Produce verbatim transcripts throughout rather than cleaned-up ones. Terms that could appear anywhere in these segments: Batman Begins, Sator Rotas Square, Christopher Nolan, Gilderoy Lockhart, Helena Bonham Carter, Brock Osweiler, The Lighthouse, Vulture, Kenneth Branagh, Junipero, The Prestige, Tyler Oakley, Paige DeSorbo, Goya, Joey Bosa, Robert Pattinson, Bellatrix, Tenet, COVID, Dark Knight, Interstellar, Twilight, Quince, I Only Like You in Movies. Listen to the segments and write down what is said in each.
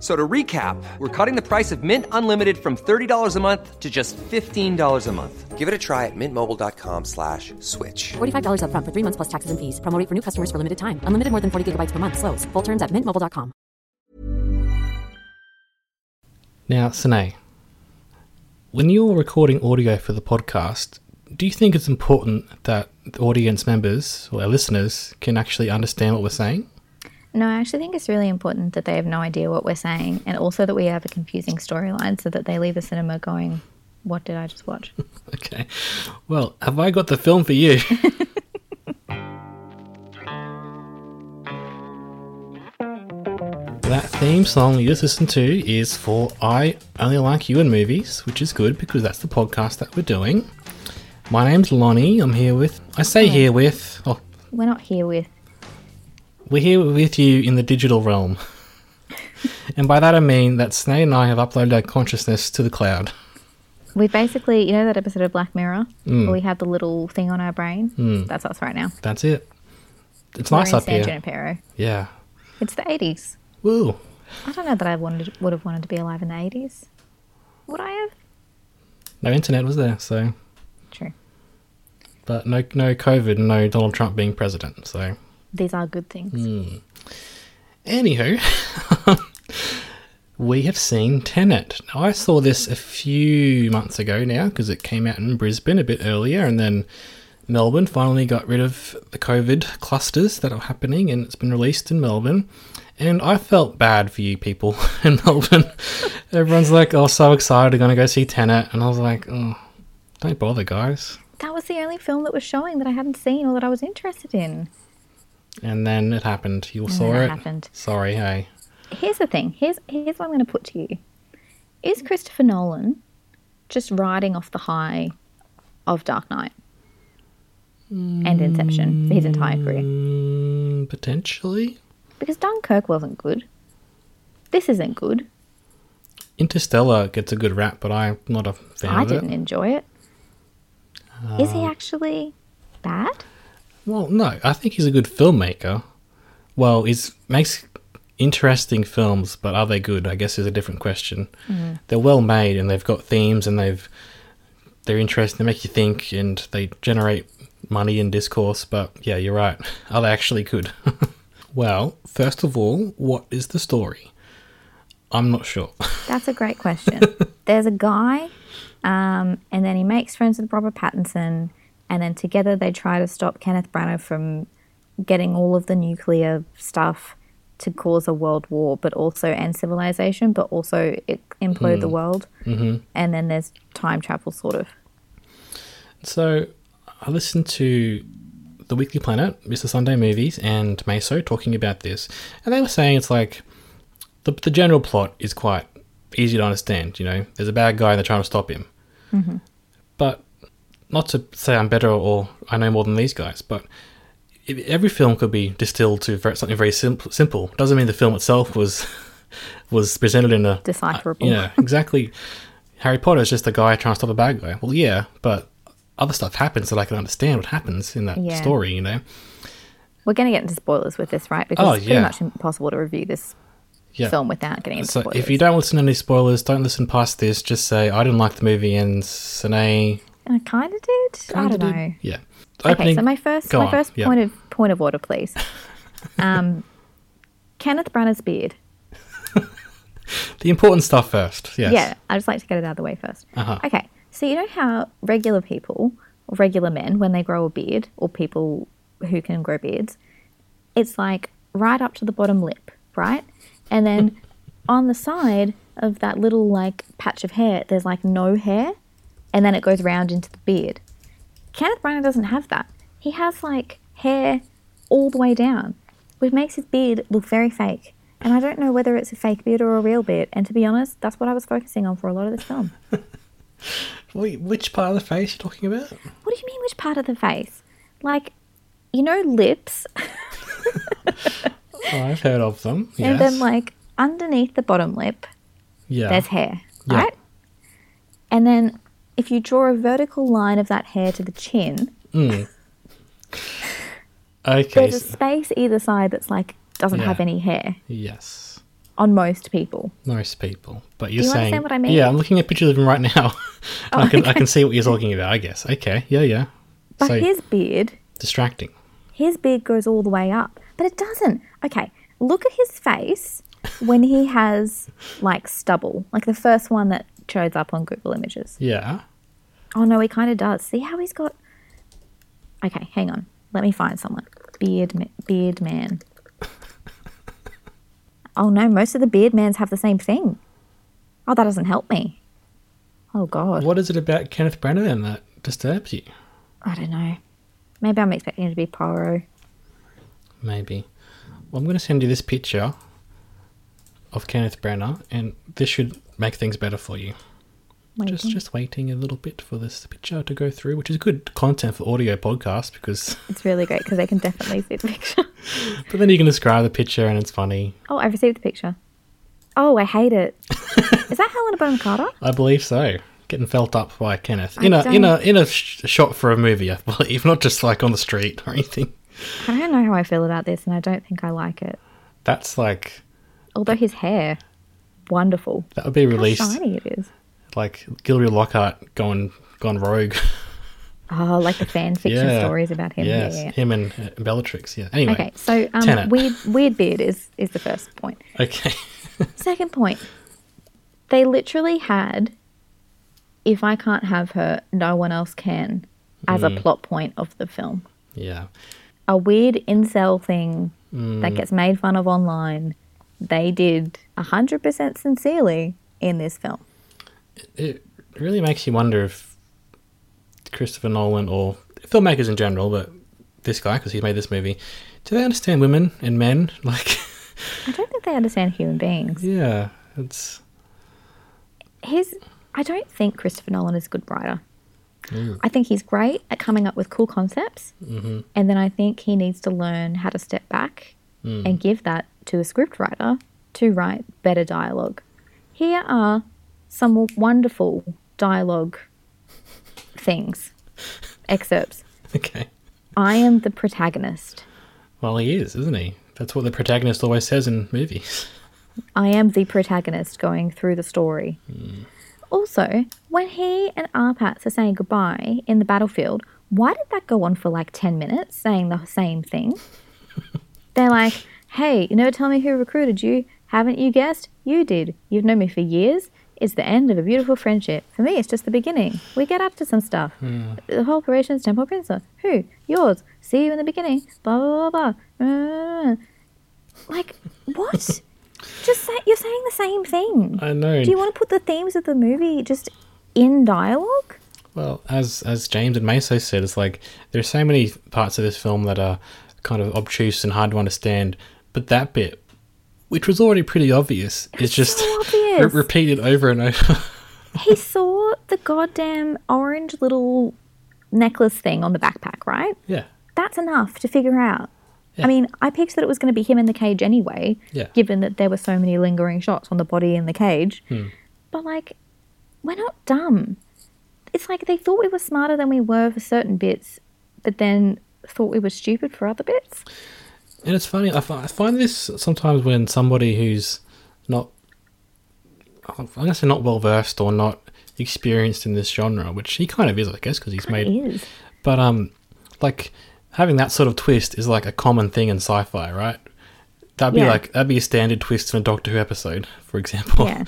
So to recap, we're cutting the price of Mint Unlimited from thirty dollars a month to just fifteen dollars a month. Give it a try at mintmobile.com slash switch. forty-five dollars up front for three months plus taxes and fees. Promo rate for new customers for limited time. Unlimited more than forty gigabytes per month. Slows full terms at mint mobile dot com. Now, Sine, when you're recording audio for the podcast, do you think it's important that the audience members or our listeners can actually understand what we're saying? No, I actually think it's really important that they have no idea what we're saying, and also that we have a confusing storyline so that they leave the cinema going, what did I just watch? Okay. Well, have I got the film for you? That theme song you just listened to is for I Only Like You in Movies, which is good because that's the podcast that we're doing. My name's Lonnie. I'm here with... I say okay. here with... Oh, We're not here with... We're here with you in the digital realm. And by that I mean that Snay and I have uploaded our consciousness to the cloud. We basically, you know that episode of Black Mirror mm. where we had the little thing on our brain? Mm. That's us right now. That's it. It's We're nice up here. Junipero. Yeah. It's the eighties. Woo. I don't know that I wanted, would have wanted to be alive in the eighties. Would I have? No internet was there, so. True. But no, no COVID, no Donald Trump being president, so. These are good things. Mm. Anywho, we have seen Tenet. Now, I saw this a few months ago now because it came out in Brisbane a bit earlier, and then Melbourne finally got rid of the COVID clusters that are happening, and it's been released in Melbourne. And I felt bad for you people in Melbourne. Everyone's like, oh, so excited, we're going to go see Tenet. And I was like, oh, don't bother, guys. That was the only film that was showing that I hadn't seen or that I was interested in. And then it happened. You and saw it. Happened. Sorry, hey. Here's the thing. Here's here's what I'm going to put to you. Is Christopher Nolan just riding off the high of Dark Knight mm, and Inception for his entire career? Potentially. Because Dunkirk wasn't good. This isn't good. Interstellar gets a good rap, but I'm not a fan I of it. I didn't enjoy it. Uh, Is he actually bad? Well, no, I think he's a good filmmaker. Well, he makes interesting films, but are they good, I guess, is a different question. Mm. They're well made and they've got themes and they've, they're interesting, they make you think and they generate money and discourse, but yeah, you're right. Are they actually good? Well, first of all, what is the story? I'm not sure. That's a great question. There's a guy um, and then he makes friends with Robert Pattinson. And then together they try to stop Kenneth Branagh from getting all of the nuclear stuff to cause a world war, but also end civilization, but also implode mm. the world. Mm-hmm. And then there's time travel, sort of. So I listened to The Weekly Planet, Mister Sunday Movies, and Meso talking about this. And they were saying it's like the, the general plot is quite easy to understand, you know. There's a bad guy and they're trying to stop him. Mm-hmm. But... not to say I'm better or I know more than these guys, but every film could be distilled to something very simple. Simple doesn't mean the film itself was was presented in a decipherable. Uh, you know, exactly. Harry Potter is just a guy trying to stop a bad guy. Well, yeah, but other stuff happens that I can understand what happens in that yeah. story. You know, we're going to get into spoilers with this, right? Because oh, it's pretty yeah. much impossible to review this yeah. film without getting into so spoilers. If you don't listen to any spoilers, don't listen past this. Just say I didn't like the movie and Sine. I kind of did. Kinda I don't did. know. Yeah. Opening, okay, so my first my on. first yeah. point of point of order, please. Um, Kenneth Branagh's beard. The important stuff first. Yes. Yeah, I just like to get it out of the way first. Uh-huh. Okay, so you know how regular people, regular men, when they grow a beard, or people who can grow beards, it's like right up to the bottom lip, right? And then on the side of that little like patch of hair, there's like no hair. And then it goes round into the beard. Kenneth Branagh doesn't have that. He has, like, hair all the way down, which makes his beard look very fake. And I don't know whether it's a fake beard or a real beard. And to be honest, that's what I was focusing on for a lot of this film. Wait, which part of the face are you talking about? What do you mean, which part of the face? Like, you know, lips? Oh, I've heard of them. Yes. And then, like, underneath the bottom lip, yeah, there's hair, yeah, right? And then if you draw a vertical line of that hair to the chin, mm. okay, there's a space either side that's, like, doesn't yeah. have any hair. Yes. On most people. Most people. But you're Do you saying... understand what I mean? Yeah, I'm looking at pictures of him right now. Oh, I can okay. I can see what you're talking about, I guess. Okay, yeah, yeah. But so, his beard... distracting. His beard goes all the way up, but it doesn't. Okay, look at his face when he has, like, stubble. Like the first one that shows up on Google Images. Yeah. Oh, no, he kind of does. See how he's got... Okay, hang on. Let me find someone. Beard, ma- beard man. Oh, no, most of the beard mans have the same thing. Oh, that doesn't help me. Oh, God. What is it about Kenneth Branagh then that disturbs you? I don't know. Maybe I'm expecting him to be Poirot. Maybe. Well, I'm going to send you this picture of Kenneth Branagh, and this should make things better for you. Waiting. Just just waiting a little bit for this picture to go through, which is good content for audio podcasts because... It's really great because they can definitely see the picture. But then you can describe the picture and it's funny. Oh, I received the picture. Oh, I hate it. Is that Helena Bonham Carter? I believe so. Getting felt up by Kenneth. In I a don't... in a in a sh- shot for a movie, I believe, not just like on the street or anything. I don't know how I feel about this and I don't think I like it. That's like... Although his hair, wonderful. That would be released... How shiny it is. Like Gilderoy Lockhart gone gone rogue. Oh, like the fan fiction yeah. stories about him. Yes, yeah, yeah. him and uh, Bellatrix, yeah. Anyway. Okay, so um, weird, weird beard is, is the first point. Okay. Second point, they literally had, if I can't have her, no one else can, as mm. a plot point of the film. Yeah. A weird incel thing mm. that gets made fun of online, they did one hundred percent sincerely in this film. It really makes you wonder if Christopher Nolan or filmmakers in general, but this guy, because he's made this movie, do they understand women and men? Like, I don't think they understand human beings. Yeah, it's... His, I don't think Christopher Nolan is a good writer. Mm. I think he's great at coming up with cool concepts, mm-hmm. and then I think he needs to learn how to step back mm. and give that to a scriptwriter to write better dialogue. Here are... some wonderful dialogue things, excerpts. Okay. I am the protagonist. Well, he is, isn't he? That's what the protagonist always says in movies. I am the protagonist going through the story. Mm. Also, when he and R-Pats are saying goodbye in the battlefield, why did that go on for like ten minutes, saying the same thing? They're like, hey, you never tell me who recruited you. Haven't you guessed? You did. You've known me for years. It's the end of a beautiful friendship. For me, it's just the beginning. We get up to some stuff. Mm. The whole operation's Temple Princess. Who? Yours. See you in the beginning. Blah, blah, blah, blah. Mm. Like, what? Just say, you're saying the same thing. I know. Do you want to put the themes of the movie just in dialogue? Well, as as James and Meso said, it's like there are so many parts of this film that are kind of obtuse and hard to understand, but that bit, which was already pretty obvious, is just... So obvious. Re- repeated over and over. He saw the goddamn orange little necklace thing on the backpack, right? Yeah. That's enough to figure out. Yeah. I mean, I picked that it was going to be him in the cage anyway, yeah. given that there were so many lingering shots on the body in the cage. Hmm. But, like, we're not dumb. It's like they thought we were smarter than we were for certain bits, but then thought we were stupid for other bits. And it's funny, I find this sometimes when somebody who's not... I'm going to say not well-versed or not experienced in this genre, which he kind of is, I guess, because he's made... He is. But, um, like, having that sort of twist is, like, a common thing in sci-fi, right? That'd be, yeah. like, that'd be a standard twist in a Doctor Who episode, for example. Yeah.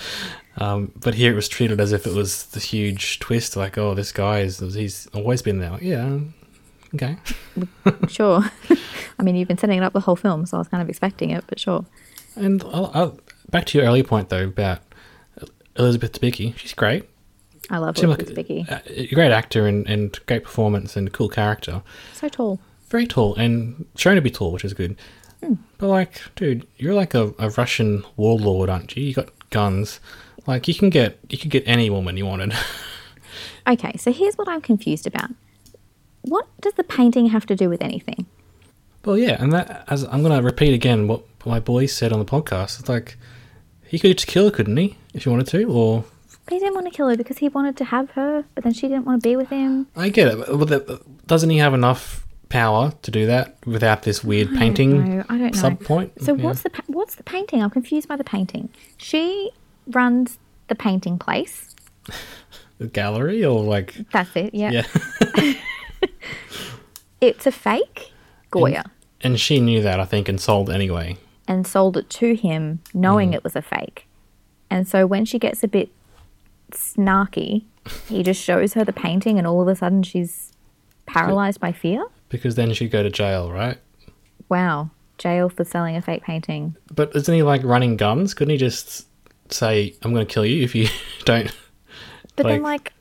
Um, but here it was treated as if it was this huge twist, like, oh, this guy, is he's always been there. Like, yeah, okay. Sure. I mean, you've been setting it up the whole film, so I was kind of expecting it, but sure. And I'll, I'll, back to your earlier point, though, about... Elizabeth Debicki, she's great. I love she's Elizabeth like, Debicki. A great actor and, and great performance and cool character. So tall. Very tall and shown to be tall, which is good. Mm. But, like, dude, you're like a, a Russian warlord, aren't you? You got guns. Like, you can get you could get any woman you wanted. Okay, so here's what I'm confused about. What does the painting have to do with anything? Well, yeah, and that, as I'm going to repeat again what my boy said on the podcast. It's like, he could just kill her, couldn't he, if he wanted to, or... He didn't want to kill her because he wanted to have her, but then she didn't want to be with him. I get it, but doesn't he have enough power to do that without this weird I painting sub-point? So yeah. what's the what's the painting? I'm confused by the painting. She runs the painting place. The gallery or like... That's it, yeah. yeah. It's a fake Goya. And, and she knew that, I think, and sold anyway. And sold it to him knowing mm. it was a fake. And so when she gets a bit snarky, he just shows her the painting and all of a sudden she's paralyzed by fear. Because then she'd go to jail, right? Wow. Jail for selling a fake painting. But isn't he like running guns? Couldn't he just say, I'm going to kill you if you don't... But like, then, like,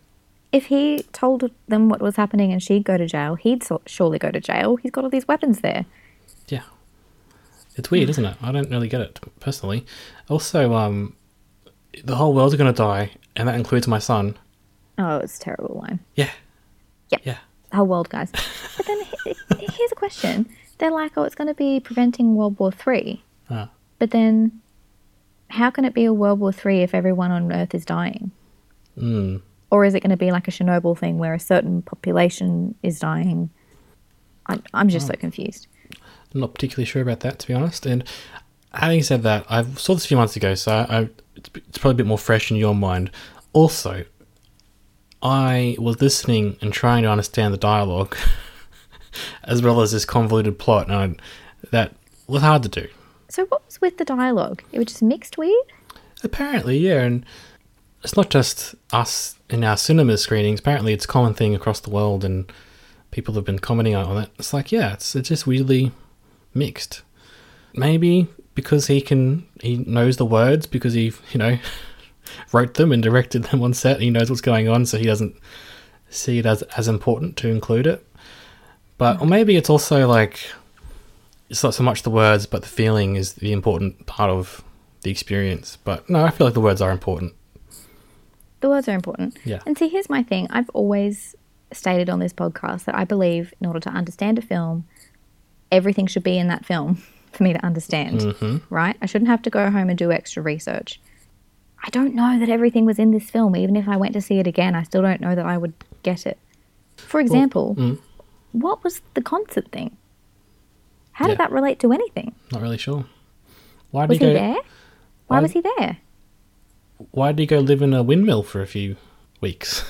if he told them what was happening and she'd go to jail, he'd so- surely go to jail. He's got all these weapons there. Yeah. It's weird, isn't it? I don't really get it, personally. Also, um, the whole world's going to die, and that includes my son. Oh, it's a terrible line. Yeah. Yep. Yeah. The whole world, guys. But then here's a question. They're like, oh, it's going to be preventing World War Three. Ah. But then how can it be a World War Three if everyone on Earth is dying? Mm. Or is it going to be like a Chernobyl thing where a certain population is dying? I'm, I'm just oh. so confused. I'm not particularly sure about that, to be honest. And having said that, I saw this a few months ago, so I, it's, it's probably a bit more fresh in your mind. Also, I was listening and trying to understand the dialogue as well as this convoluted plot, and I, that was hard to do. So what was with the dialogue? It was just mixed weird? Apparently, yeah, and... It's not just us in our cinema screenings. Apparently, it's a common thing across the world, and people have been commenting on it. It's like, yeah, it's, it's just weirdly mixed. Maybe because he can, he knows the words because he, you know, wrote them and directed them on set. He knows what's going on, so he doesn't see it as, as important to include it. But or maybe it's also like it's not so much the words, but the feeling is the important part of the experience. But no, I feel like the words are important. The words are important. Yeah. And see, here's my thing. I've always stated on this podcast that I believe in order to understand a film, everything should be in that film for me to understand, mm-hmm. right? I shouldn't have to go home and do extra research. I don't know that everything was in this film. Even if I went to see it again, I still don't know that I would get it. For example, well, mm. what was the concert thing? How yeah. did that relate to anything? Not really sure. Why did was he go... there? Why, Why was he there? Why did he go live in a windmill for a few weeks?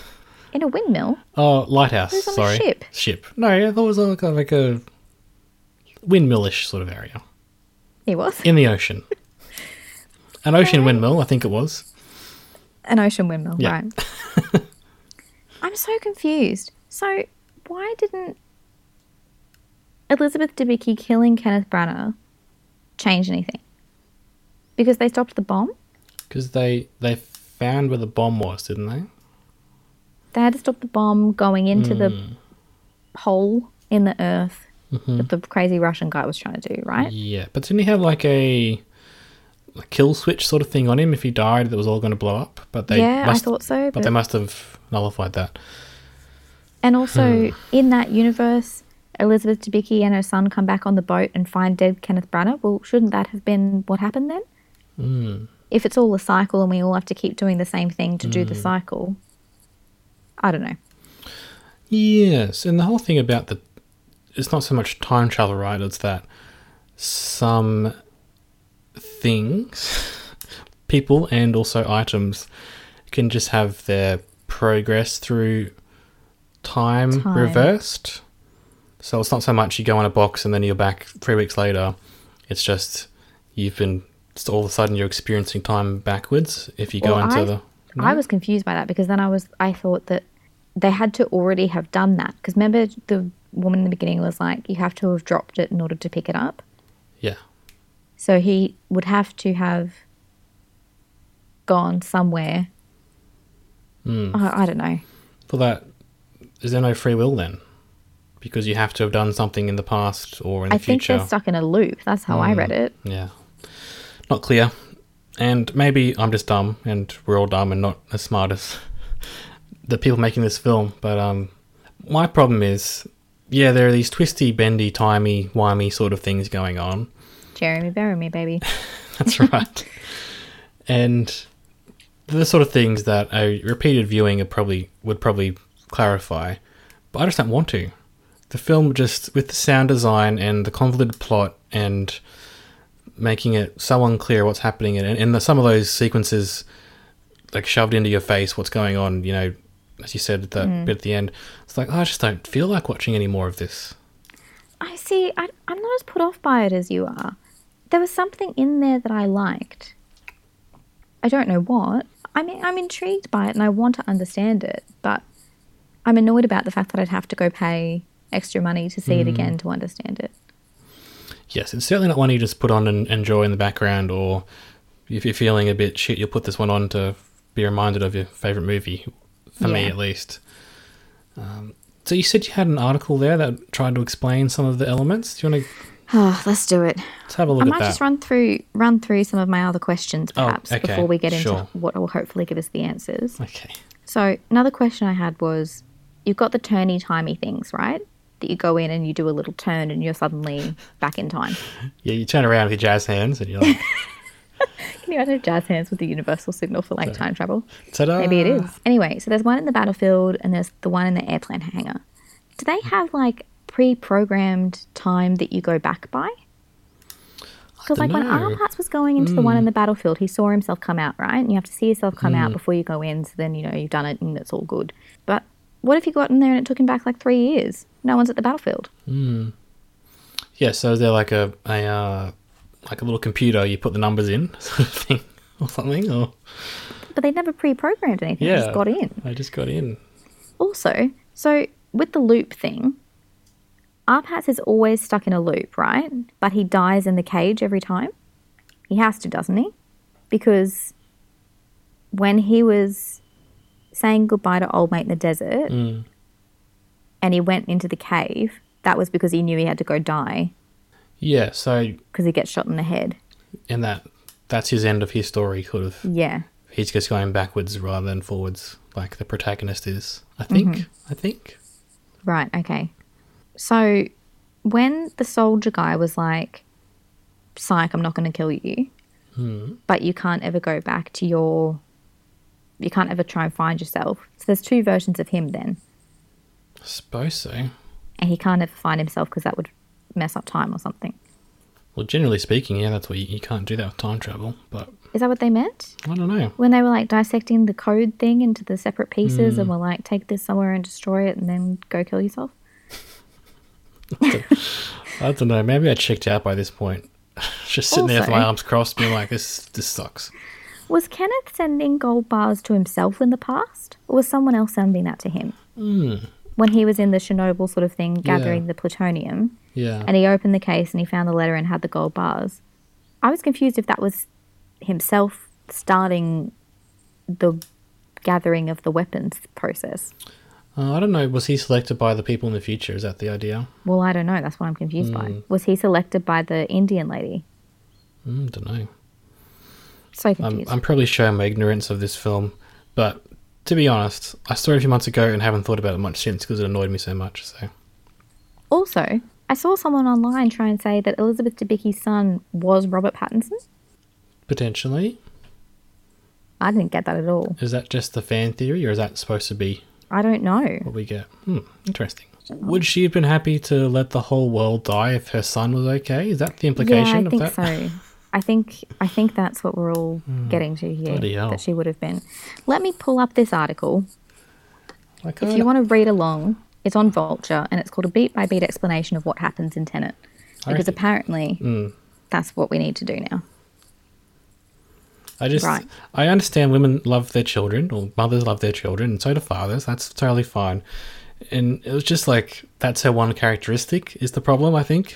In a windmill? Oh, lighthouse, it was on sorry. A ship. Ship. No, I thought it was kind of like a windmill-ish sort of area. He was? In the ocean. An ocean windmill, I think it was. An ocean windmill, yeah. right. I'm so confused. So why didn't Elizabeth Debicki killing Kenneth Branagh change anything? Because they stopped the bomb? Because they, they found where the bomb was, didn't they? They had to stop the bomb going into mm. the hole in the earth mm-hmm. that the crazy Russian guy was trying to do, right? Yeah, but didn't he have like a, a kill switch sort of thing on him if he died that was all going to blow up? But they yeah, must, I thought so. But, but they must have nullified that. And also, hmm. in that universe, Elizabeth Debicki and her son come back on the boat and find dead Kenneth Branagh. Well, shouldn't that have been what happened then? Hmm. If it's all a cycle and we all have to keep doing the same thing to mm. do the cycle, I don't know. Yes, and the whole thing about the... It's not so much time travel, right? It's that some things, people and also items, can just have their progress through time, time reversed. So it's not so much you go in a box and then you're back three weeks later. It's just you've been... So all of a sudden you're experiencing time backwards if you go well, into I, the... No? I was confused by that because then I was I thought that they had to already have done that because remember the woman in the beginning was like, you have to have dropped it in order to pick it up? Yeah. So he would have to have gone somewhere. Mm. I, I don't know. For that, is there no free will then? Because you have to have done something in the past or in I the future. I think they're stuck in a loop. That's how mm. I read it. Yeah. Not clear, and maybe I'm just dumb, and we're all dumb and not as smart as the people making this film, but um, my problem is yeah, there are these twisty, bendy, timey, wimey sort of things going on. Jeremy, bury me, baby. That's right. And the sort of things that a repeated viewing would probably would probably clarify, but I just don't want to. The film just, with the sound design and the convoluted plot and making it so unclear what's happening, and, and the, some of those sequences like shoved into your face what's going on, you know, as you said, that mm. bit at the end. It's like, oh, I just don't feel like watching any more of this. I see. I, I'm not as put off by it as you are. There was something in there that I liked. I don't know what. I mean, I'm intrigued by it and I want to understand it, but I'm annoyed about the fact that I'd have to go pay extra money to see mm. it again to understand it. Yes, it's certainly not one you just put on and enjoy in the background, or if you're feeling a bit shit, you'll put this one on to be reminded of your favourite movie, for yeah. me at least. Um, so you said you had an article there that tried to explain some of the elements. Do you want to... Oh, let's do it. Let's have a look I at that. I might just run through run through some of my other questions, perhaps, oh, okay, before we get sure. into what will hopefully give us the answers. Okay. So another question I had was, you've got the turny-timey things, right? That you go in and you do a little turn and you're suddenly back in time. Yeah, you turn around with your jazz hands and you're like... Can you imagine jazz hands with the universal signal for, like, time travel? Ta-da! Maybe it is. Anyway, so there's one in the battlefield and there's the one in the airplane hangar. Do they have, like, pre-programmed time that you go back by? Because, like, know. when Arpats was going into mm. the one in the battlefield, he saw himself come out, right? And you have to see yourself come mm. out before you go in, so then, you know, you've done it and it's all good. But what if you got in there and it took him back, like, three years? No one's at the battlefield. Mm. Yeah, so is there like a, a uh, like a little computer you put the numbers in sort of thing or something? Or... But they never pre-programmed anything. Yeah, they just got in. I just got in. Also, so with the loop thing, Arpats is always stuck in a loop, right? But he dies in the cage every time. He has to, doesn't he? Because when he was saying goodbye to old mate in the desert... Mm. And he went into the cave, that was because he knew he had to go die. Yeah, so... Because he gets shot in the head. And that that's his end of his story, sort of. Yeah. He's just going backwards rather than forwards, like the protagonist is, I think. Mm-hmm. I think. Right, okay. So when the soldier guy was like, psych, I'm not going to kill you, hmm. but you can't ever go back to your... You can't ever try and find yourself. So there's two versions of him then. I suppose so. And he can't ever find himself because that would mess up time or something. Well, generally speaking, yeah, that's what you, you can't do that with time travel. But is that what they meant? I don't know. When they were like dissecting the code thing into the separate pieces mm. and were like, take this somewhere and destroy it and then go kill yourself? I, don't, I don't know. Maybe I checked out by this point. Just sitting also, there with my arms crossed being like, this, this sucks. Was Kenneth sending gold bars to himself in the past? Or was someone else sending that to him? Hmm. When he was in the Chernobyl sort of thing, gathering yeah. the plutonium, yeah, and he opened the case and he found the letter and had the gold bars. I was confused if that was himself starting the gathering of the weapons process. Uh, I don't know. Was he selected by the people in the future? Is that the idea? Well, I don't know. That's what I'm confused mm. by. Was he selected by the Indian lady? I mm, don't know. So confused. I'm, I'm probably showing my ignorance of this film, but... To be honest, I saw it a few months ago and haven't thought about it much since because it annoyed me so much. So, also, I saw someone online try and say that Elizabeth Debicki's son was Robert Pattinson. Potentially. I didn't get that at all. Is that just the fan theory or is that supposed to be... I don't know. What we get. Hmm, interesting. Would she have been happy to let the whole world die if her son was okay? Is that the implication yeah, of that? I think so. I think I think that's what we're all mm, getting to here, that she would have been. Let me pull up this article. Like if I... you want to read along, it's on Vulture, and it's called A Beat-by-Beat Explanation of What Happens in Tenet, because apparently mm. that's what we need to do now. I just right. I understand women love their children, or mothers love their children, and so do fathers. That's totally fine. And it was just like, that's her one characteristic is the problem, I think.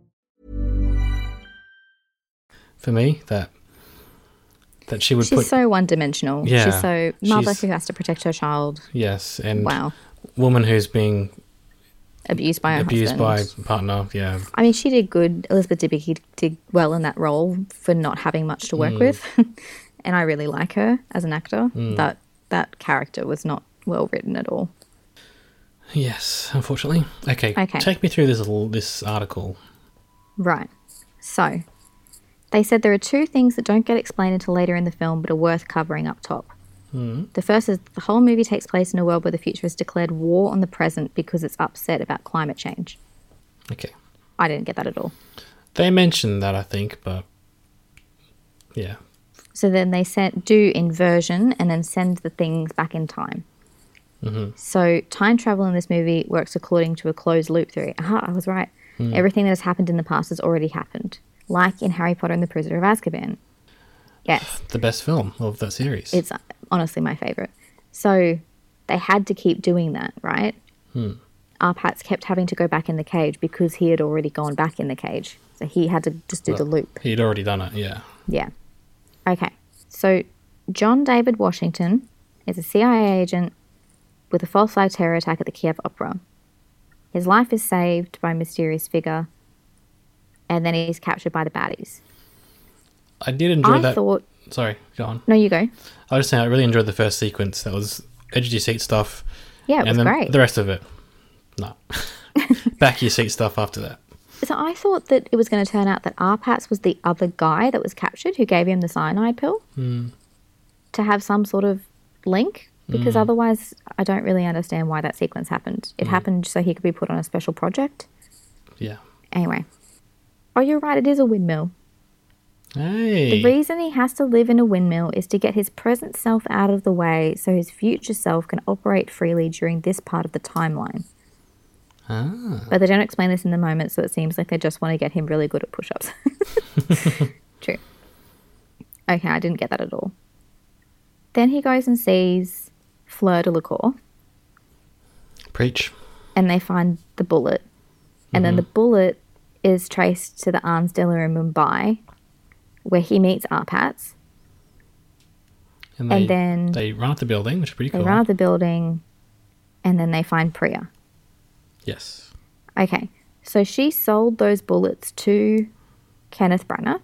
For me, that that she would She's put... so one-dimensional. Yeah, she's so... mother she's, who has to protect her child. Yes, and wow. Woman who's being... Abused by her abused husband. Abused by partner, yeah. I mean, she did good. Elizabeth Debicki did well in that role for not having much to work mm. with. And I really like her as an actor. Mm. That that character was not well written at all. Yes, unfortunately. Okay, okay. Take me through this this article. Right. So... They said there are two things that don't get explained until later in the film but are worth covering up top. Mm. The first is the whole movie takes place in a world where the future has declared war on the present because it's upset about climate change. Okay. I didn't get that at all. They mentioned that, I think, but yeah. So then they sent, do inversion and then send the things back in time. Mm-hmm. So time travel in this movie works according to a closed loop theory. Aha, I was right. Mm. Everything that has happened in the past has already happened. Like in Harry Potter and the Prisoner of Azkaban. Yes. The best film of that series. It's honestly my favourite. So they had to keep doing that, right? Hmm. Our Pats kept having to go back in the cage because he had already gone back in the cage. So he had to just do well, the loop. He'd already done it, yeah. Yeah. Okay. So John David Washington is a C I A agent with a false flag terror attack at the Kiev Opera. His life is saved by a mysterious figure, and then he's captured by the baddies. I did enjoy I that. I thought... Sorry, go on. No, you go. I was just saying I really enjoyed the first sequence. That was edge of your seat stuff. Yeah, it and was then great. The rest of it, no. Back of your seat stuff after that. So I thought that it was going to turn out that R Pats was the other guy that was captured who gave him the cyanide pill mm. to have some sort of link because mm. otherwise I don't really understand why that sequence happened. It mm. happened so he could be put on a special project. Yeah. Anyway. Oh, you're right, it is a windmill. Hey. The reason he has to live in a windmill is to get his present self out of the way so his future self can operate freely during this part of the timeline. Ah. But they don't explain this in the moment, so it seems like they just want to get him really good at push-ups. True. Okay, I didn't get that at all. Then he goes and sees Fleur de Lacour. Preach. And they find the bullet. And mm-hmm. then the bullet... is traced to the arms dealer in Mumbai, where he meets R Pats. And, and then... They run up the building, which is pretty cool. They run up the building, and then they find Priya. Yes. Okay. So she sold those bullets to Kenneth Branagh,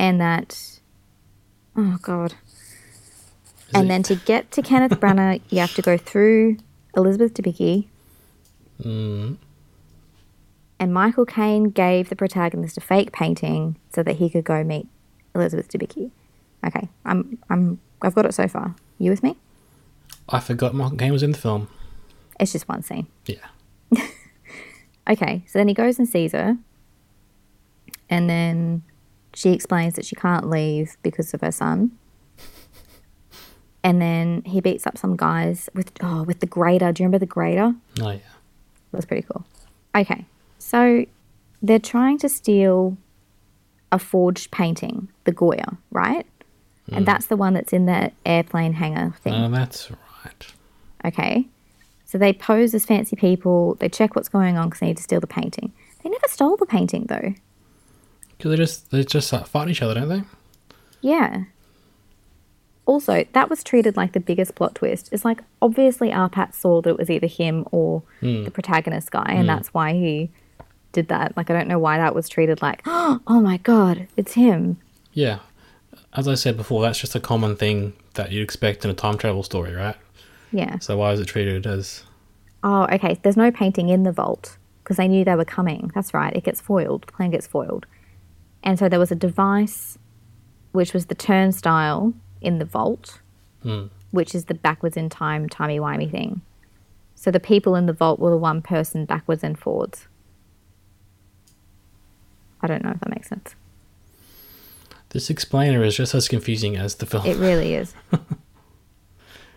and that... Oh, God. Is and it? Then to get to Kenneth Branagh, you have to go through Elizabeth Debicki. Mm. And Michael Caine gave the protagonist a fake painting so that he could go meet Elizabeth Debicki. Okay, I'm, I'm, I've got it so far. You with me? I forgot Michael Caine was in the film. It's just one scene. Yeah. Okay, so then he goes and sees her. And then she explains that she can't leave because of her son. And then he beats up some guys with, oh, with the grater. Do you remember the grater? Oh, yeah. That's pretty cool. Okay. So they're trying to steal a forged painting, the Goya, right? Mm. And that's the one that's in the airplane hangar thing. Oh, that's right. Okay. So they pose as fancy people. They check what's going on because they need to steal the painting. They never stole the painting, though. Because they just, they just like, fight each other, don't they? Yeah. Also, that was treated like the biggest plot twist. It's like, obviously, R Pat saw that it was either him or mm. the protagonist guy, and mm. that's why he... did that. Like, I don't know why that was treated like, oh my God, it's him. Yeah. As I said before, that's just a common thing that you'd expect in a time travel story, right? Yeah. So why is it treated as... Oh, okay. There's no painting in the vault because they knew they were coming. That's right. It gets foiled. The plan gets foiled. And so there was a device, which was the turnstile in the vault, mm. which is the backwards in time, timey-wimey thing. So the people in the vault were the one person backwards and forwards. I don't know if that makes sense. This explainer is just as confusing as the film. It really is.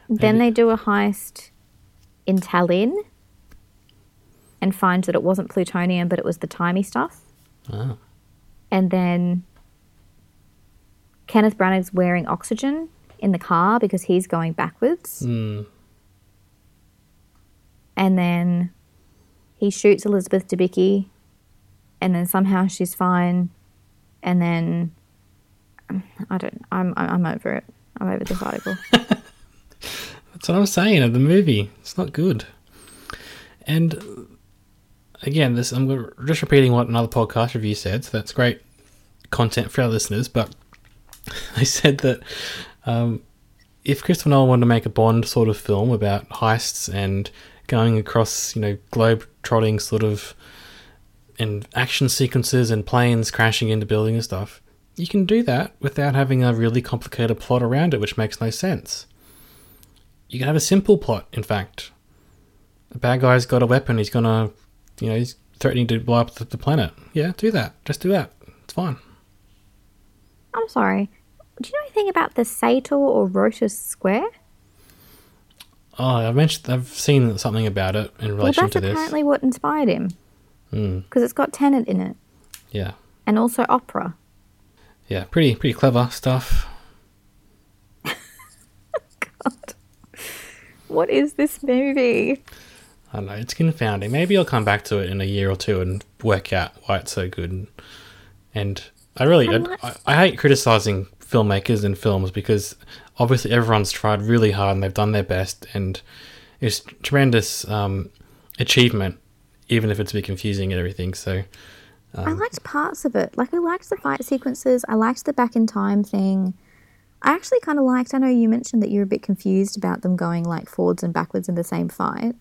Then they do a heist in Tallinn and finds that it wasn't plutonium, but it was the timey stuff. Oh. And then Kenneth Branagh's wearing oxygen in the car because he's going backwards. Mm. And then he shoots Elizabeth Debicki, and then somehow she's fine. And then I don't. I'm I'm over it. I'm over this article. That's what I'm saying of the movie. It's not good. And again, this I'm just repeating what another podcast review said. So that's great content for our listeners. But they said that um, if Christopher Nolan wanted to make a Bond sort of film about heists and going across, you know, globe-trotting sort of and action sequences and planes crashing into buildings and stuff, you can do that without having a really complicated plot around it, which makes no sense. You can have a simple plot, in fact. A bad guy's got a weapon, he's gonna, you know, he's threatening to blow up the planet. Yeah, do that. Just do that. It's fine. I'm sorry. Do you know anything about the Sator or Rotas Square? Oh, I've mentioned, I've seen something about it in relation well, to this. Well, that's apparently what inspired him. Because mm. it's got Tenet in it. Yeah. And also opera. Yeah, pretty pretty clever stuff. God. What is this movie? I don't know, it's confounding. Maybe I'll come back to it in a year or two and work out why it's so good. And, and I really, I, not... I, I hate criticising filmmakers and films because obviously everyone's tried really hard and they've done their best, and it's tremendous um, achievement, even if it's a bit confusing and everything. So um, I liked parts of it. Like, I liked the fight sequences. I liked the back in time thing. I actually kind of liked, I know you mentioned that you were a bit confused about them going like forwards and backwards in the same fight.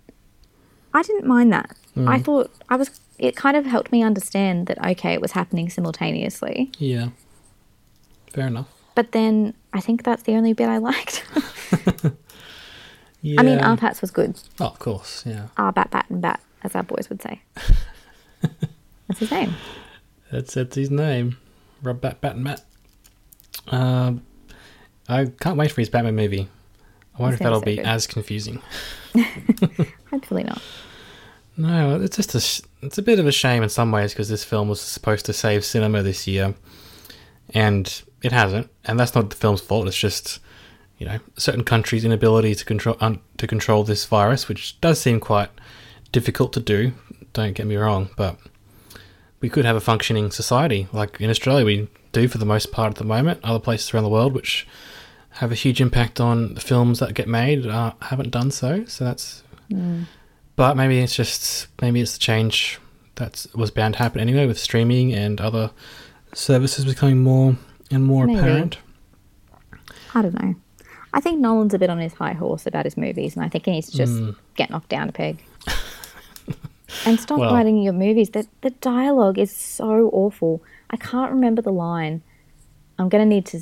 I didn't mind that. Mm. I thought I was, it kind of helped me understand that, okay, it was happening simultaneously. Yeah. Fair enough. But then I think that's the only bit I liked. Yeah. I mean, our Pats was good. Oh, of course, yeah. Our Bat, Bat and Bat, as our boys would say. That's his name. That's, that's his name. Rob Bat, Bat and Bat. Um, I can't wait for his Batman movie. I wonder if that'll so be good. As confusing. Hopefully not. No, it's just a, it's a bit of a shame in some ways because this film was supposed to save cinema this year and it hasn't, and that's not the film's fault. It's just, you know, certain countries' inability to control un, to control this virus, which does seem quite difficult to do. Don't get me wrong, but we could have a functioning society like in Australia we do for the most part at the moment. Other places around the world which have a huge impact on the films that get made uh, haven't done so. So that's, mm. but maybe it's just maybe it's the change that was bound to happen anyway with streaming and other services becoming more. And more Maybe. Apparent. I don't know. I think Nolan's a bit on his high horse about his movies, and I think he needs to just mm. get knocked down a peg. And stop well, writing your movies. The, the dialogue is so awful. I can't remember the line. I'm going to need to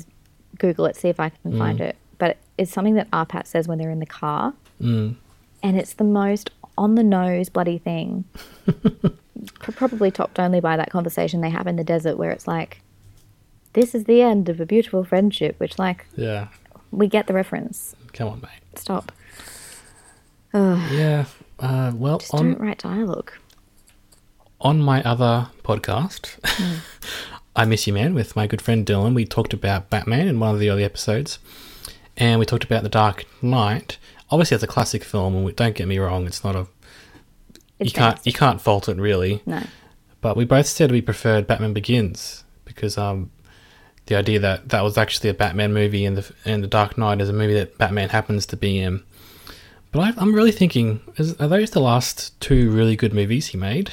Google it, see if I can mm. find it. But it's something that R Pat says when they're in the car, mm. and it's the most on-the-nose bloody thing. Probably topped only by that conversation they have in the desert where it's like, this is the end of a beautiful friendship, which, like, yeah, we get the reference. Come on, mate. Stop. Ugh. Yeah. Uh, well, just on, don't write dialogue. On my other podcast, mm. I Miss You Man, with my good friend Dylan, we talked about Batman in one of the early episodes, and we talked about The Dark Knight. Obviously, it's a classic film, and we, don't get me wrong, it's not a... It's you can't, you can't fault it, really. No. But we both said we preferred Batman Begins, because... um. The idea that that was actually a Batman movie and the and the Dark Knight is a movie that Batman happens to be in. But I, I'm really thinking, is, are those the last two really good movies he made?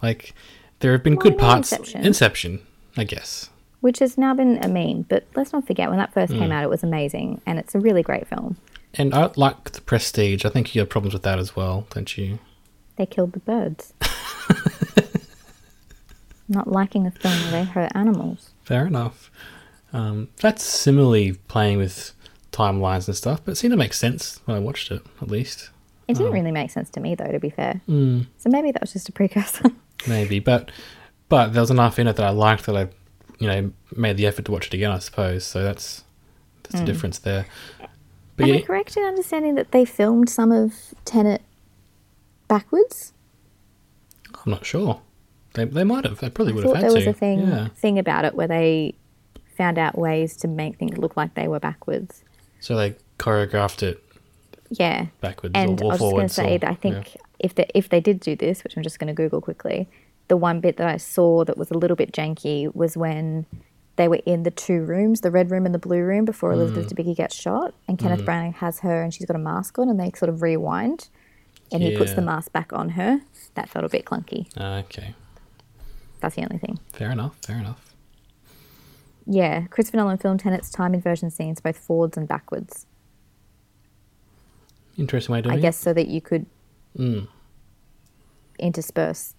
Like, there have been well, good parts. Inception. Inception, I guess. Which has now been a meme, but let's not forget, when that first mm. came out, it was amazing, and it's a really great film. And I like The Prestige. I think you have problems with that as well, don't you? They killed the birds. Not liking a film where they hurt animals. Fair enough. Um, that's similarly playing with timelines and stuff, but it seemed to make sense when I watched it, at least. It didn't um, really make sense to me, though, to be fair. Mm, so maybe that was just a precursor. Maybe, but but there was enough in it that I liked that I, you know, made the effort to watch it again, I suppose. So that's that's mm. the difference there. But Am yeah, I correct in understanding that they filmed some of Tenet backwards? I'm not sure. They they might have. They probably I would have had to. There was to. a thing, yeah. thing about it where they found out ways to make things look like they were backwards. So they choreographed it yeah. backwards and or, or forwards. And I was just going to say, or, I think yeah. if, they, if they did do this, which I'm just going to Google quickly, the one bit that I saw that was a little bit janky was when they were in the two rooms, the red room and the blue room, before mm. Elizabeth Debicki gets shot and Kenneth mm. Branagh has her and she's got a mask on and they sort of rewind and yeah. he puts the mask back on her. That felt a bit clunky. Uh, okay. That's the only thing. Fair enough, fair enough. Yeah, Christopher Nolan filmed Tenet's time inversion scenes both forwards and backwards. Interesting way of doing it. I guess so that you could mm. intersperse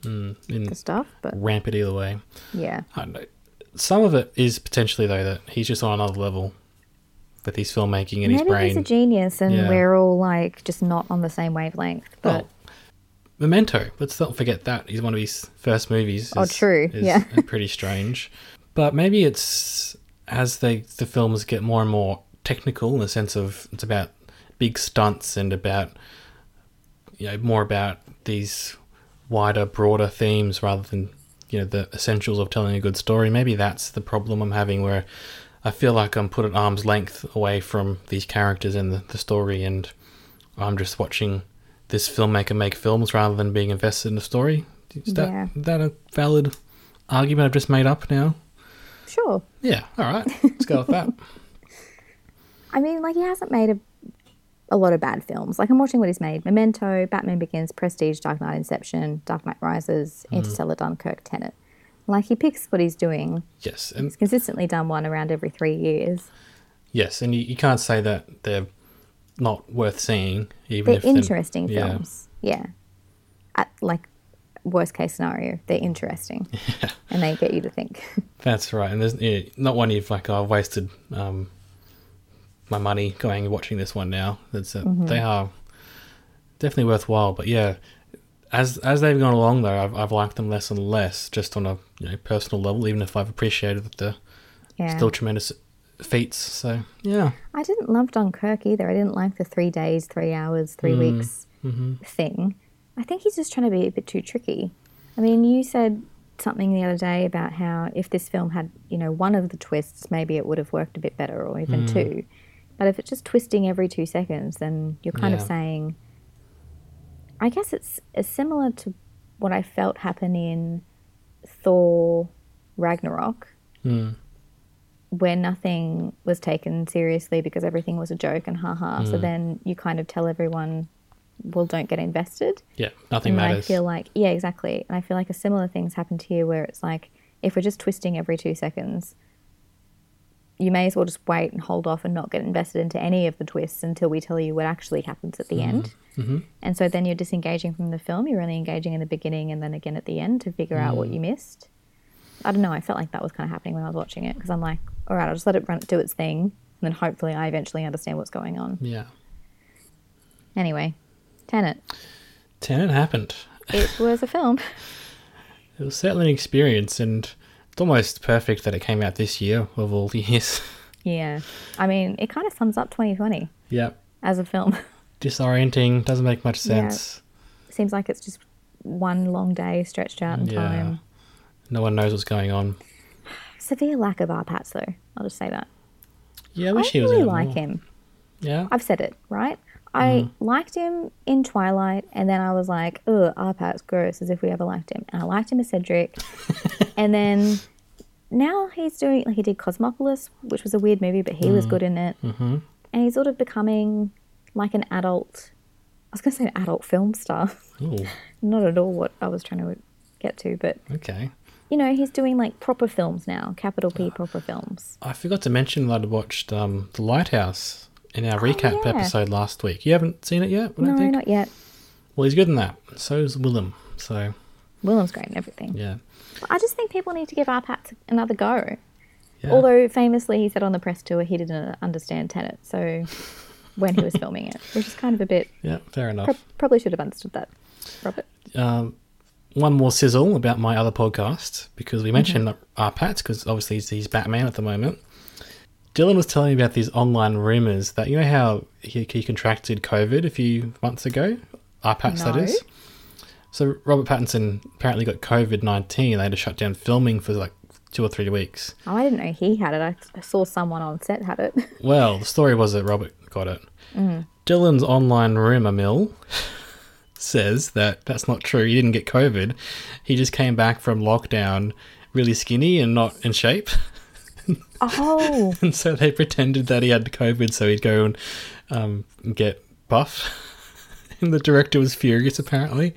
mm. In the stuff. But ramp it either way. Yeah. I don't know. Some of it is potentially, though, that he's just on another level with his filmmaking and his brain. Maybe he's a genius and yeah. we're all, like, just not on the same wavelength. But well, Memento, let's not forget that. He's one of his first movies. Is, oh, true. Is yeah. pretty strange. But maybe it's as they the films get more and more technical in the sense of it's about big stunts and about, you know, more about these wider, broader themes rather than, you know, the essentials of telling a good story. Maybe that's the problem I'm having where I feel like I'm put at arm's length away from these characters and the, the story, and I'm just watching this filmmaker make films rather than being invested in the story. Is that, yeah. is that a valid argument I've just made up now? Sure. Yeah, all right. Let's go with that. I mean, like, he hasn't made a, a lot of bad films. Like, I'm watching what he's made. Memento, Batman Begins, Prestige, Dark Knight, Inception, Dark Knight Rises, mm. Interstellar, Dunkirk, Tenet. Like, he picks what he's doing. Yes. And he's consistently done one around every three years. Yes, and you, you can't say that they're not worth seeing. Even they're if interesting they're, films. Yeah. yeah. At, like... worst case scenario, they're interesting yeah. and they get you to think. That's right. And there's yeah, not one you've like, oh, I've wasted um, my money going and watching this one now. That's a, mm-hmm. They are definitely worthwhile. But yeah, as as they've gone along though, I've, I've liked them less and less just on a you know, personal level, even if I've appreciated that they're yeah. still tremendous feats. So yeah. I didn't love Dunkirk either. I didn't like the three days, three hours, three mm. weeks mm-hmm. thing. I think he's just trying to be a bit too tricky. I mean, you said something the other day about how if this film had, you know, one of the twists, maybe it would have worked a bit better or even mm. two. But if it's just twisting every two seconds, then you're kind yeah. of saying, I guess it's similar to what I felt happen in Thor Ragnarok mm. where nothing was taken seriously because everything was a joke and ha-ha. Mm. So then you kind of tell everyone... well, don't get invested. Yeah, nothing and matters. I feel like, yeah, exactly. And I feel like a similar thing's happened here where it's like, if we're just twisting every two seconds, you may as well just wait and hold off and not get invested into any of the twists until we tell you what actually happens at the mm-hmm. end. Mm-hmm. And so then you're disengaging from the film. You're only engaging in the beginning and then again at the end to figure mm. out what you missed. I don't know. I felt like that was kind of happening when I was watching it because I'm like, all right, I'll just let it run, do its thing, and then hopefully I eventually understand what's going on. Yeah. Anyway. Tenet. Tenet happened. It was a film. It was certainly an experience, and it's almost perfect that it came out this year of all years. Yeah. I mean, it kind of sums up twenty twenty. Yeah. As a film. Disorienting, doesn't make much sense. Yeah. Seems like it's just one long day stretched out in yeah. time. No one knows what's going on. Severe lack of R Pats, though. I'll just say that. Yeah, I wish I he was really in like more. him. Yeah. I've said it, right? I liked him in Twilight, and then I was like, ugh, R Pat's gross, as if we ever liked him. And I liked him as Cedric. And then now he's doing, like, he did Cosmopolis, which was a weird movie, but he mm. was good in it. Mm-hmm. And he's sort of becoming like an adult, I was going to say an adult film star. Not at all what I was trying to get to, but... okay. You know, he's doing, like, proper films now, capital P proper films. I forgot to mention that I watched um, The Lighthouse in our recap oh, yeah. episode last week. You haven't seen it yet? I no, don't think. Not yet. Well, he's good in that. So is Willem. So Willem's great in everything. Yeah. Well, I just think people need to give R Pats another go. Yeah. Although famously he said on the press tour he didn't understand Tenet, so when he was filming it, which is kind of a bit... Yeah, fair enough. Pro- probably should have understood that, Robert. Um, one more sizzle about my other podcast, because we mentioned mm-hmm. our Pat, because obviously he's, he's Batman at the moment. Dylan was telling me about these online rumours that, you know how he, he contracted COVID a few months ago? R P A T S, no. that is. So Robert Pattinson apparently got covid nineteen. They had to shut down filming for like two or three weeks. Oh, I didn't know he had it. I saw someone on set had it. Well, the story was that Robert got it. Mm. Dylan's online rumour mill says that that's not true. He didn't get COVID. He just came back from lockdown really skinny and not in shape. Oh. And so they pretended that he had COVID so he'd go and um, get buff. And the director was furious, apparently,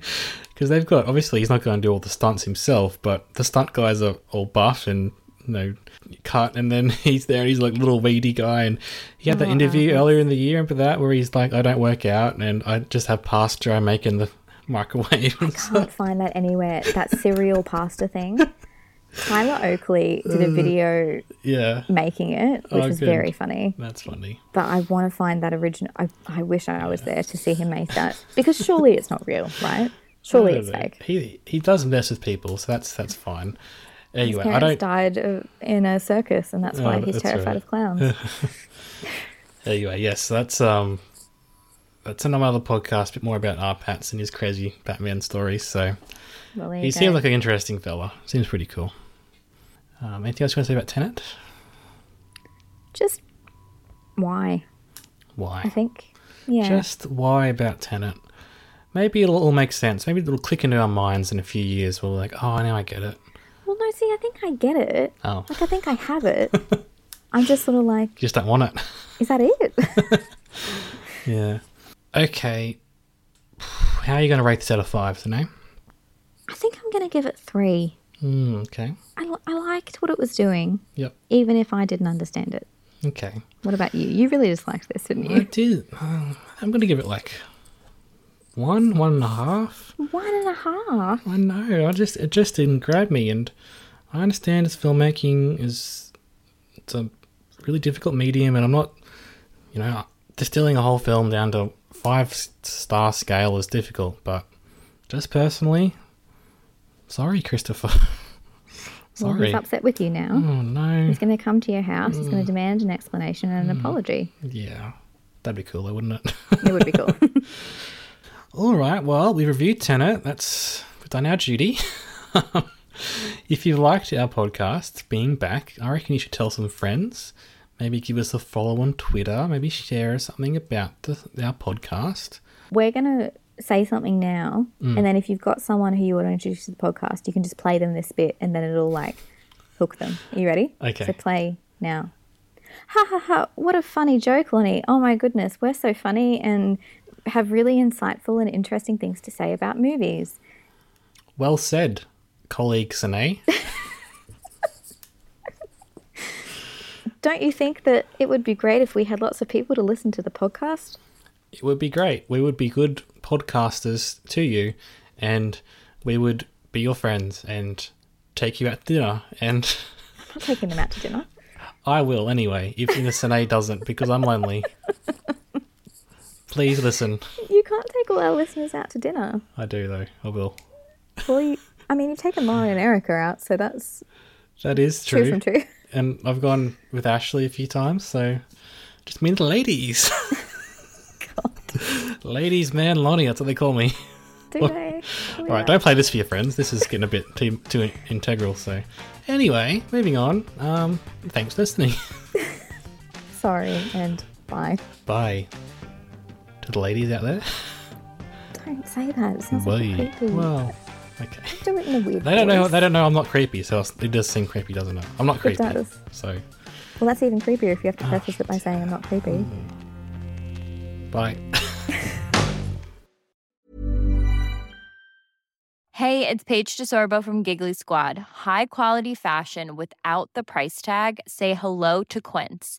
because they've got, obviously, he's not going to do all the stunts himself, but the stunt guys are all buff and, you know, cut. And then he's there, he's like little weedy guy. And he had that oh, interview wow. earlier in the year, remember that, where he's like, I don't work out and I just have pasta I make in the microwave. I can't find that anywhere, that cereal pasta thing. Tyler Oakley did a video uh, yeah. making it, which oh, was good. Very funny. That's funny. But I want to find that original. I, I wish I yeah. was there to see him make that, because surely it's not real, right? Surely it's know. fake. He he does mess with people, so that's that's fine. Anyway, His I don't. died in a circus, and that's oh, why he's that's terrified right. of clowns. Anyway, yes, that's um, that's another podcast, a bit more about R P A T S and his crazy Batman stories. So. Well, he seems like an interesting fella. Seems pretty cool. Um, anything else you want to say about Tenet? Just why? Why? I think. Yeah. Just why about Tenet? Maybe it'll all make sense. Maybe it'll click into our minds in a few years. We'll be like, oh, now I get it. Well, no, see, I think I get it. Oh. Like, I think I have it. I'm just sort of like... You just don't want it. Is that it? Yeah. Okay. How are you going to rate this out of five, is the name? I think I'm going to give it three. Mm, okay. I, I liked what it was doing. Yep. Even if I didn't understand it. Okay. What about you? You really disliked this, didn't you? I did. Uh, I'm going to give it like one, one and a half. One and a half? I know. I just It just didn't grab me. And I understand it's filmmaking is it's a really difficult medium, and I'm not, you know, distilling a whole film down to five-star scale is difficult, but just personally... Sorry, Christopher. Sorry. Well, he's upset with you now. Oh, no. He's going to come to your house. Mm. He's going to demand an explanation and an mm. apology. Yeah. That'd be cool, though, wouldn't it? It would be cool. All right. Well, we reviewed Tenet. That's we've done our duty. If you've liked our podcast, being back, I reckon you should tell some friends. Maybe give us a follow on Twitter. Maybe share something about the, our podcast. We're going to... say something now mm. and then if you've got someone who you want to introduce to the podcast, you can just play them this bit and then it'll like hook them. Are you ready? Okay. So play now. Ha ha ha, what a funny joke, Lonnie. Oh my goodness, we're so funny and have really insightful and interesting things to say about movies. Well said, colleague Sine. Don't you think that it would be great if we had lots of people to listen to the podcast? It would be great. We would be good podcasters to you, and we would be your friends and take you out to dinner. And I'm not taking them out to dinner. I will anyway, if Sine doesn't, because I'm lonely. Please listen. You can't take all our listeners out to dinner. I do, though. I will. Well, you, I mean, you've taken Lauren and Erica out, so that's... That is true. True from true. And I've gone with Ashley a few times, so just mean the ladies. Ladies, man, Lonnie, that's what they call me. Do they? All right, don't play this for your friends. This is getting a bit too, too integral. So, anyway, moving on. Um, thanks for listening. Sorry, and bye. Bye. To the ladies out there. Don't say that. It sounds like creepy. Well, okay. Do it in a weird They don't voice. know. They don't know I'm not creepy. So it does seem creepy, doesn't it? I'm not creepy. It does. So. Well, that's even creepier if you have to preface oh, it by saying I'm not creepy. Mm. Bye. Hey, it's Paige DeSorbo from Giggly Squad. High quality fashion without the price tag. Say hello to Quince.